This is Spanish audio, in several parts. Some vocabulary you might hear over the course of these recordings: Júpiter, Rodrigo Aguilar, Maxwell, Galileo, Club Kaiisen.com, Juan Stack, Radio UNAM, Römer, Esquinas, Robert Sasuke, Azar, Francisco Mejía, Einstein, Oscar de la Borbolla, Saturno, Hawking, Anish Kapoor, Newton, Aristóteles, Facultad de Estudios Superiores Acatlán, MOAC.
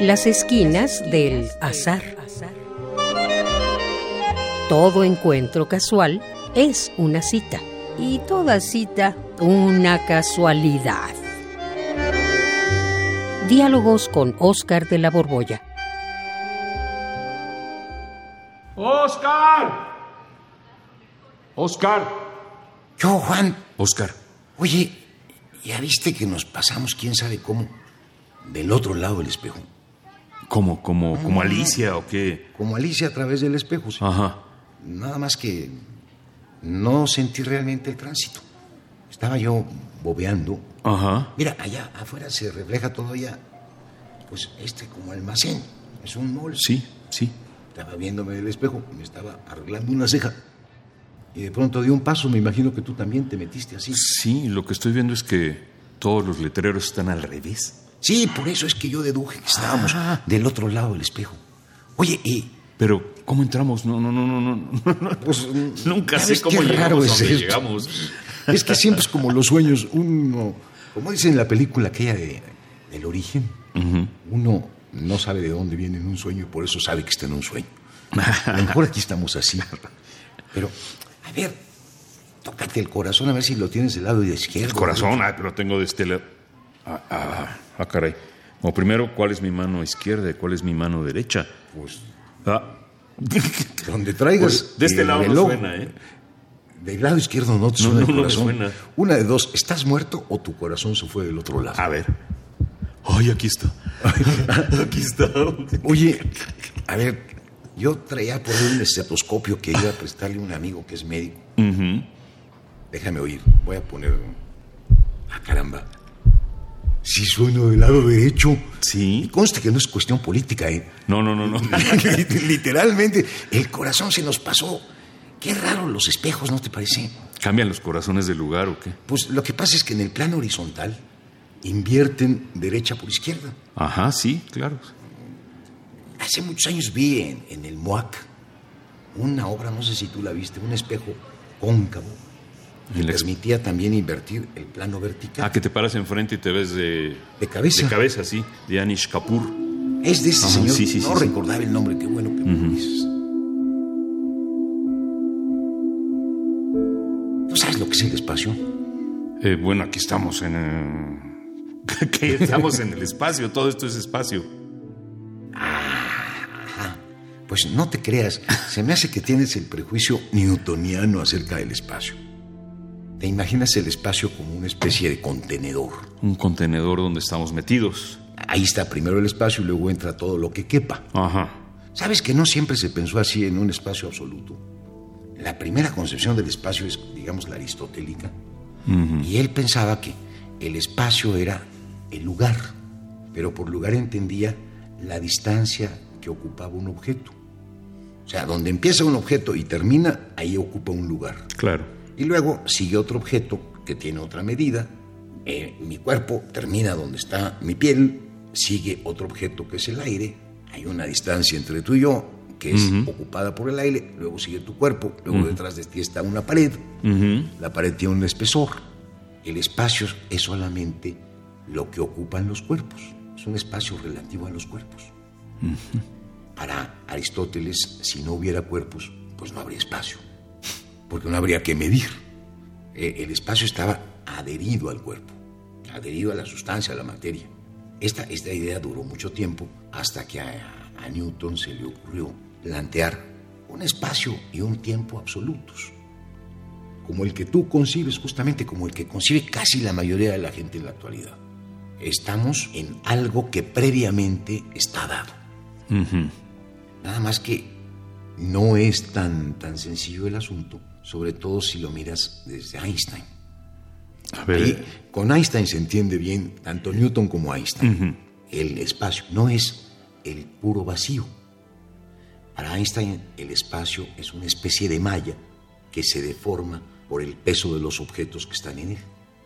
Las esquinas del azar. Todo encuentro casual es una cita, y toda cita una casualidad. Diálogos con Oscar de la Borbolla. ¡Oscar! Yo, Juan. Oscar. Oye, ¿ya viste que nos pasamos quién sabe cómo del otro lado del espejo? ¿Como Alicia o qué? Como Alicia a través del espejo, sí. Ajá. Nada más que no sentí realmente el tránsito. Estaba yo bobeando. Ajá. Mira, allá afuera se refleja todavía, pues, como almacén. Es un mall. Sí. Estaba viéndome del espejo, me estaba arreglando una ceja. Y de pronto di un paso, me imagino que tú también te metiste así. Sí, lo que estoy viendo es que todos los letreros están al revés. Sí, por eso es que yo deduje que estábamos del otro lado del espejo. Oye, pero, ¿cómo entramos? No. Pues, nunca sé cómo llegamos. Es que siempre es como los sueños. Uno, como dicen en la película aquella del origen, uh-huh, uno no sabe de dónde viene en un sueño y por eso sabe que está en un sueño. A lo mejor aquí estamos así. Pero, a ver, tócate el corazón, a ver si lo tienes del lado izquierdo. El corazón, pero tengo de este lado. Caray. Bueno, primero, ¿cuál es mi mano izquierda y cuál es mi mano derecha? Pues... Donde traigas... Pues, de este lado no suena, ¿eh? Del lado izquierdo no te suena el corazón. No suena. Una de dos, ¿estás muerto o tu corazón se fue del otro lado? A ver. Ay, aquí está. Oye, a ver, yo traía por ahí un estetoscopio que iba a prestarle a un amigo que es médico. Uh-huh. Déjame oír, voy a poner... caramba. Sí, sueno del lado derecho. Sí. Y conste que no es cuestión política, ¿eh? No. Literalmente, el corazón se nos pasó. Qué raro los espejos, ¿no te parece? ¿Cambian los corazones de lugar o qué? Pues lo que pasa es que en el plano horizontal invierten derecha por izquierda. Ajá, sí, claro. Hace muchos años vi en el MOAC una obra, no sé si tú la viste, un espejo cóncavo. Que permitía también invertir el plano vertical. Que te paras enfrente y te ves de cabeza. De cabeza, sí, de Anish Kapoor. Es de ese señor, sí, no recordaba el nombre, qué bueno que me dices. ¿Tú sabes lo que es el espacio? Bueno, aquí estamos estamos en el espacio, todo esto es espacio. Pues no te creas, se me hace que tienes el prejuicio newtoniano acerca del espacio. ¿Te imaginas el espacio como una especie de contenedor? Un contenedor donde estamos metidos. Ahí está primero el espacio y luego entra todo lo que quepa. Ajá. ¿Sabes que no siempre se pensó así en un espacio absoluto? La primera concepción del espacio es, digamos, la aristotélica. Uh-huh. Y él pensaba que el espacio era el lugar, pero por lugar entendía la distancia que ocupaba un objeto. O sea, donde empieza un objeto y termina, ahí ocupa un lugar. Claro. Y luego sigue otro objeto que tiene otra medida. Mi cuerpo termina donde está mi piel. Sigue otro objeto que es el aire. Hay una distancia entre tú y yo que es ocupada por el aire. Luego sigue tu cuerpo. Luego detrás de ti está una pared. La pared tiene un espesor. El espacio es solamente lo que ocupan los cuerpos. Es un espacio relativo a los cuerpos. Para Aristóteles, si no hubiera cuerpos, pues no habría espacio. Porque no habría que medir. El espacio estaba adherido al cuerpo, adherido a la sustancia, a la materia. Esta idea duró mucho tiempo hasta que a Newton se le ocurrió plantear un espacio y un tiempo absolutos, como el que tú concibes, justamente como el que concibe casi la mayoría de la gente en la actualidad. Estamos en algo que previamente está dado. Uh-huh. Nada más que no es tan sencillo el asunto, sobre todo si lo miras desde Einstein. A ver. Ahí, con Einstein se entiende bien, tanto Newton como Einstein. Uh-huh. El espacio no es el puro vacío. Para Einstein, el espacio es una especie de malla que se deforma por el peso de los objetos que están en él.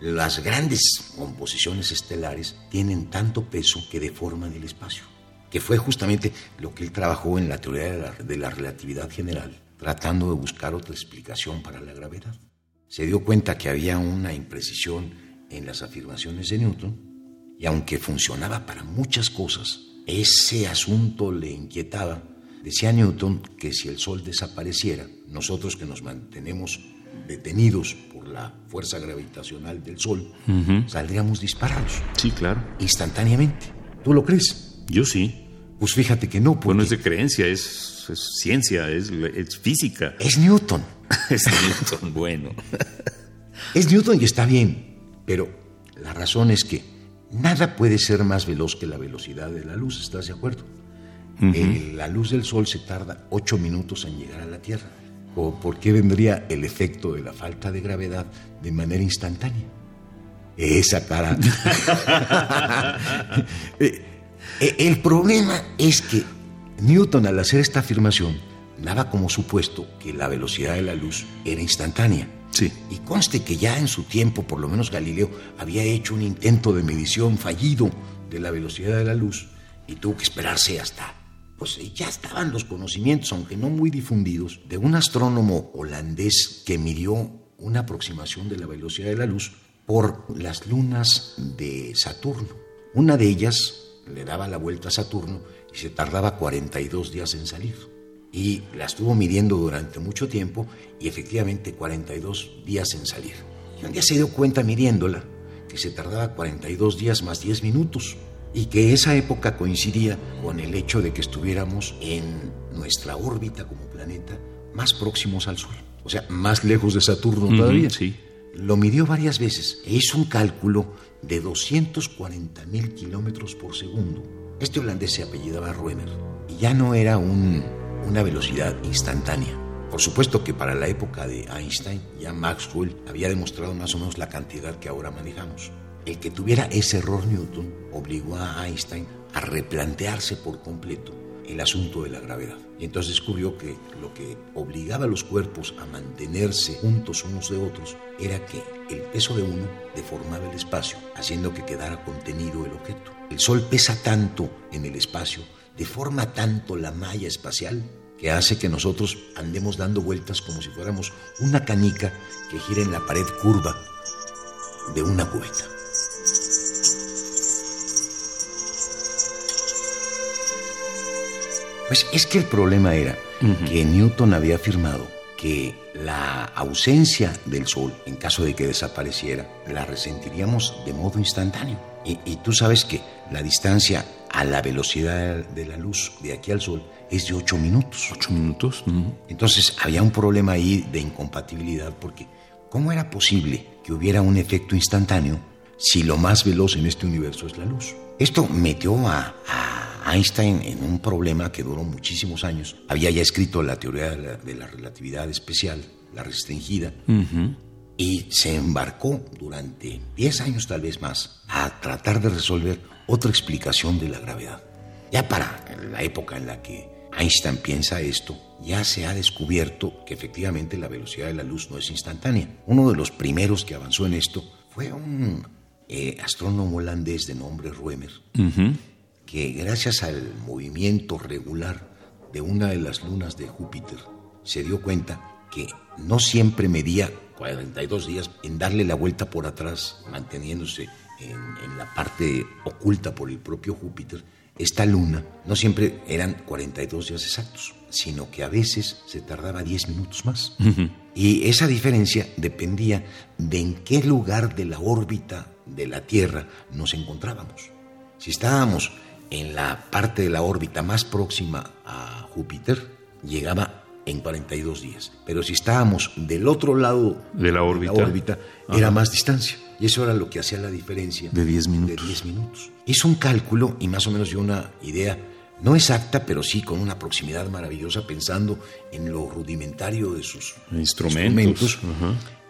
Las grandes composiciones estelares tienen tanto peso que deforman el espacio, que fue justamente lo que él trabajó en la teoría de la relatividad general, tratando de buscar otra explicación para la gravedad. Se dio cuenta que había una imprecisión en las afirmaciones de Newton, y aunque funcionaba para muchas cosas, Ese asunto le inquietaba. Decía Newton que si el Sol desapareciera, nosotros que nos mantenemos detenidos por la fuerza gravitacional del Sol, saldríamos disparados. Sí, claro. Instantáneamente. ¿Tú lo crees? Yo sí. Pues fíjate que no, porque... Bueno, es de creencia, es ciencia, es física. Es Newton. Es Newton, bueno. Es Newton y está bien, pero la razón es que nada puede ser más veloz que la velocidad de la luz, ¿estás de acuerdo? Uh-huh. La luz del Sol se tarda 8 minutos en llegar a la Tierra. ¿O por qué vendría el efecto de la falta de gravedad de manera instantánea? Esa cara. El problema es que Newton, al hacer esta afirmación, daba como supuesto que la velocidad de la luz era instantánea. Sí. Y conste que ya en su tiempo, por lo menos Galileo, había hecho un intento de medición fallido de la velocidad de la luz y tuvo que esperarse hasta... Pues ya estaban los conocimientos, aunque no muy difundidos, de un astrónomo holandés que midió una aproximación de la velocidad de la luz por las lunas de Saturno. Una de ellas le daba la vuelta a Saturno y se tardaba 42 días en salir. Y la estuvo midiendo durante mucho tiempo y efectivamente 42 días en salir. Y un día se dio cuenta midiéndola que se tardaba 42 días más 10 minutos y que esa época coincidía con el hecho de que estuviéramos en nuestra órbita como planeta más próximos al Sol. O sea, más lejos de Saturno todavía. Sí. Lo midió varias veces e hizo un cálculo de 240.000 kilómetros por segundo. Este holandés se apellidaba Römer y ya no era una velocidad instantánea. Por supuesto que para la época de Einstein, ya Maxwell había demostrado más o menos la cantidad que ahora manejamos. El que tuviera ese error Newton obligó a Einstein a replantearse por completo el asunto de la gravedad. Y entonces descubrió que lo que obligaba a los cuerpos a mantenerse juntos unos de otros era que el peso de uno deformaba el espacio, haciendo que quedara contenido el objeto. El Sol pesa tanto en el espacio, deforma tanto la malla espacial, que hace que nosotros andemos dando vueltas como si fuéramos una canica que gira en la pared curva de una cubeta. Pues es que el problema era que Newton había afirmado que la ausencia del Sol, en caso de que desapareciera, la resentiríamos de modo instantáneo. Y tú sabes que la distancia a la velocidad de la luz de aquí al Sol es de 8 minutos. 8 minutos. Entonces había un problema ahí de incompatibilidad porque ¿cómo era posible que hubiera un efecto instantáneo si lo más veloz en este universo es la luz? Esto metió a Einstein en un problema que duró muchísimos años. Había ya escrito la teoría de la relatividad especial, la restringida, y se embarcó durante 10 años tal vez más a tratar de resolver otra explicación de la gravedad. Ya para la época en la que Einstein piensa esto, ya se ha descubierto que efectivamente la velocidad de la luz no es instantánea. Uno de los primeros que avanzó en esto fue un astrónomo holandés de nombre Römer, que gracias al movimiento regular de una de las lunas de Júpiter se dio cuenta que no siempre medía 42 días en darle la vuelta por atrás, manteniéndose en la parte oculta por el propio Júpiter. Esta luna no siempre eran 42 días exactos, sino que a veces se tardaba 10 minutos más. Y esa diferencia dependía de en qué lugar de la órbita de la Tierra nos encontrábamos. Si estábamos en la parte de la órbita más próxima a Júpiter, llegaba en 42 días. Pero si estábamos del otro lado de la órbita era más distancia. Y eso era lo que hacía la diferencia de 10 minutos. Hizo un cálculo y más o menos dio una idea, no exacta, pero sí con una proximidad maravillosa, pensando en lo rudimentario de sus instrumentos.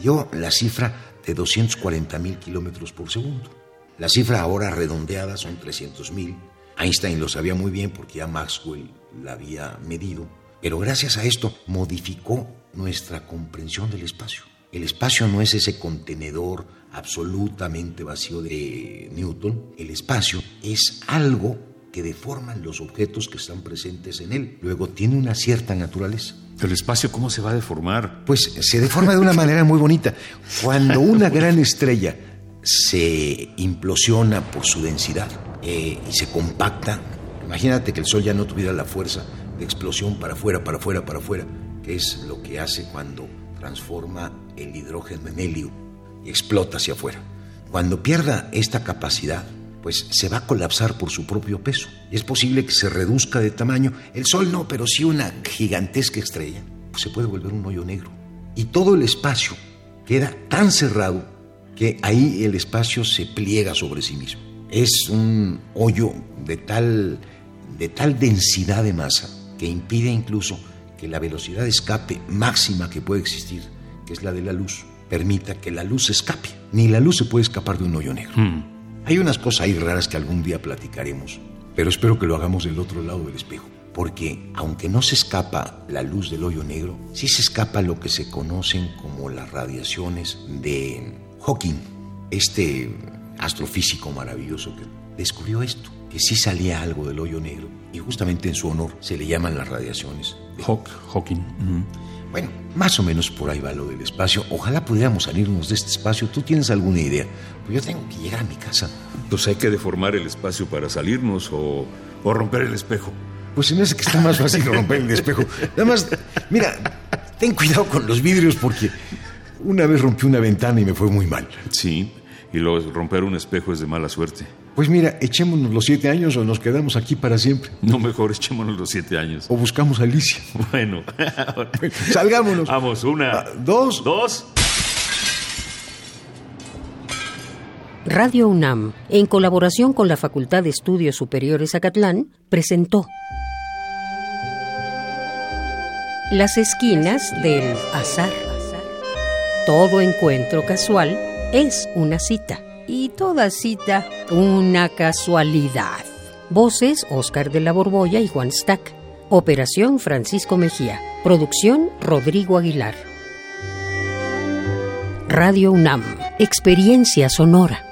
Dio la cifra de 240.000 kilómetros por segundo. La cifra ahora redondeada son 300.000. Einstein lo sabía muy bien porque ya Maxwell la había medido, pero gracias a esto modificó nuestra comprensión del espacio. El espacio no es ese contenedor absolutamente vacío de Newton. El espacio es algo que deforman los objetos que están presentes en él. Luego tiene una cierta naturaleza. ¿El espacio cómo se va a deformar? Pues se deforma de una manera muy bonita. Cuando una gran estrella se implosiona por su densidad y se compacta, Imagínate que el Sol ya no tuviera la fuerza de explosión para afuera, que es lo que hace cuando transforma el hidrógeno en helio y explota hacia afuera. Cuando pierda esta capacidad, pues se va a colapsar por su propio peso. Es posible que se reduzca de tamaño. El Sol no, pero sí una gigantesca estrella. Pues se puede volver un hoyo negro. Y todo el espacio queda tan cerrado que ahí el espacio se pliega sobre sí mismo. Es un hoyo de tal densidad de masa que impide incluso que la velocidad de escape máxima que puede existir, que es la de la luz, permita que la luz escape. Ni la luz se puede escapar de un hoyo negro. Hay unas cosas ahí raras que algún día platicaremos, pero espero que lo hagamos del otro lado del espejo, porque aunque no se escapa la luz del hoyo negro, sí se escapa lo que se conocen como las radiaciones de Hawking, este astrofísico maravilloso que descubrió esto, que sí salía algo del hoyo negro, y justamente en su honor se le llaman las radiaciones de Hawking. Bueno, más o menos por ahí va lo del espacio. Ojalá pudiéramos salirnos de este espacio. ¿Tú tienes alguna idea? Pues yo tengo que llegar a mi casa. Pues hay que deformar el espacio para salirnos o romper el espejo. Pues se me hace que está más fácil romper el espejo. Nada más, mira, ten cuidado con los vidrios porque una vez rompí una ventana y me fue muy mal. Sí, y romper un espejo es de mala suerte. Pues mira, echémonos los 7 años o nos quedamos aquí para siempre. No, mejor echémonos los 7 años. O buscamos a Alicia. Bueno, salgámonos. Vamos, 1, 2. Radio UNAM, en colaboración con la Facultad de Estudios Superiores Acatlán, presentó Las esquinas del azar. Todo encuentro casual es una cita. Y toda cita, una casualidad. Voces, Oscar de la Borbolla y Juan Stack. Operación, Francisco Mejía. Producción, Rodrigo Aguilar. Radio UNAM. Experiencia sonora.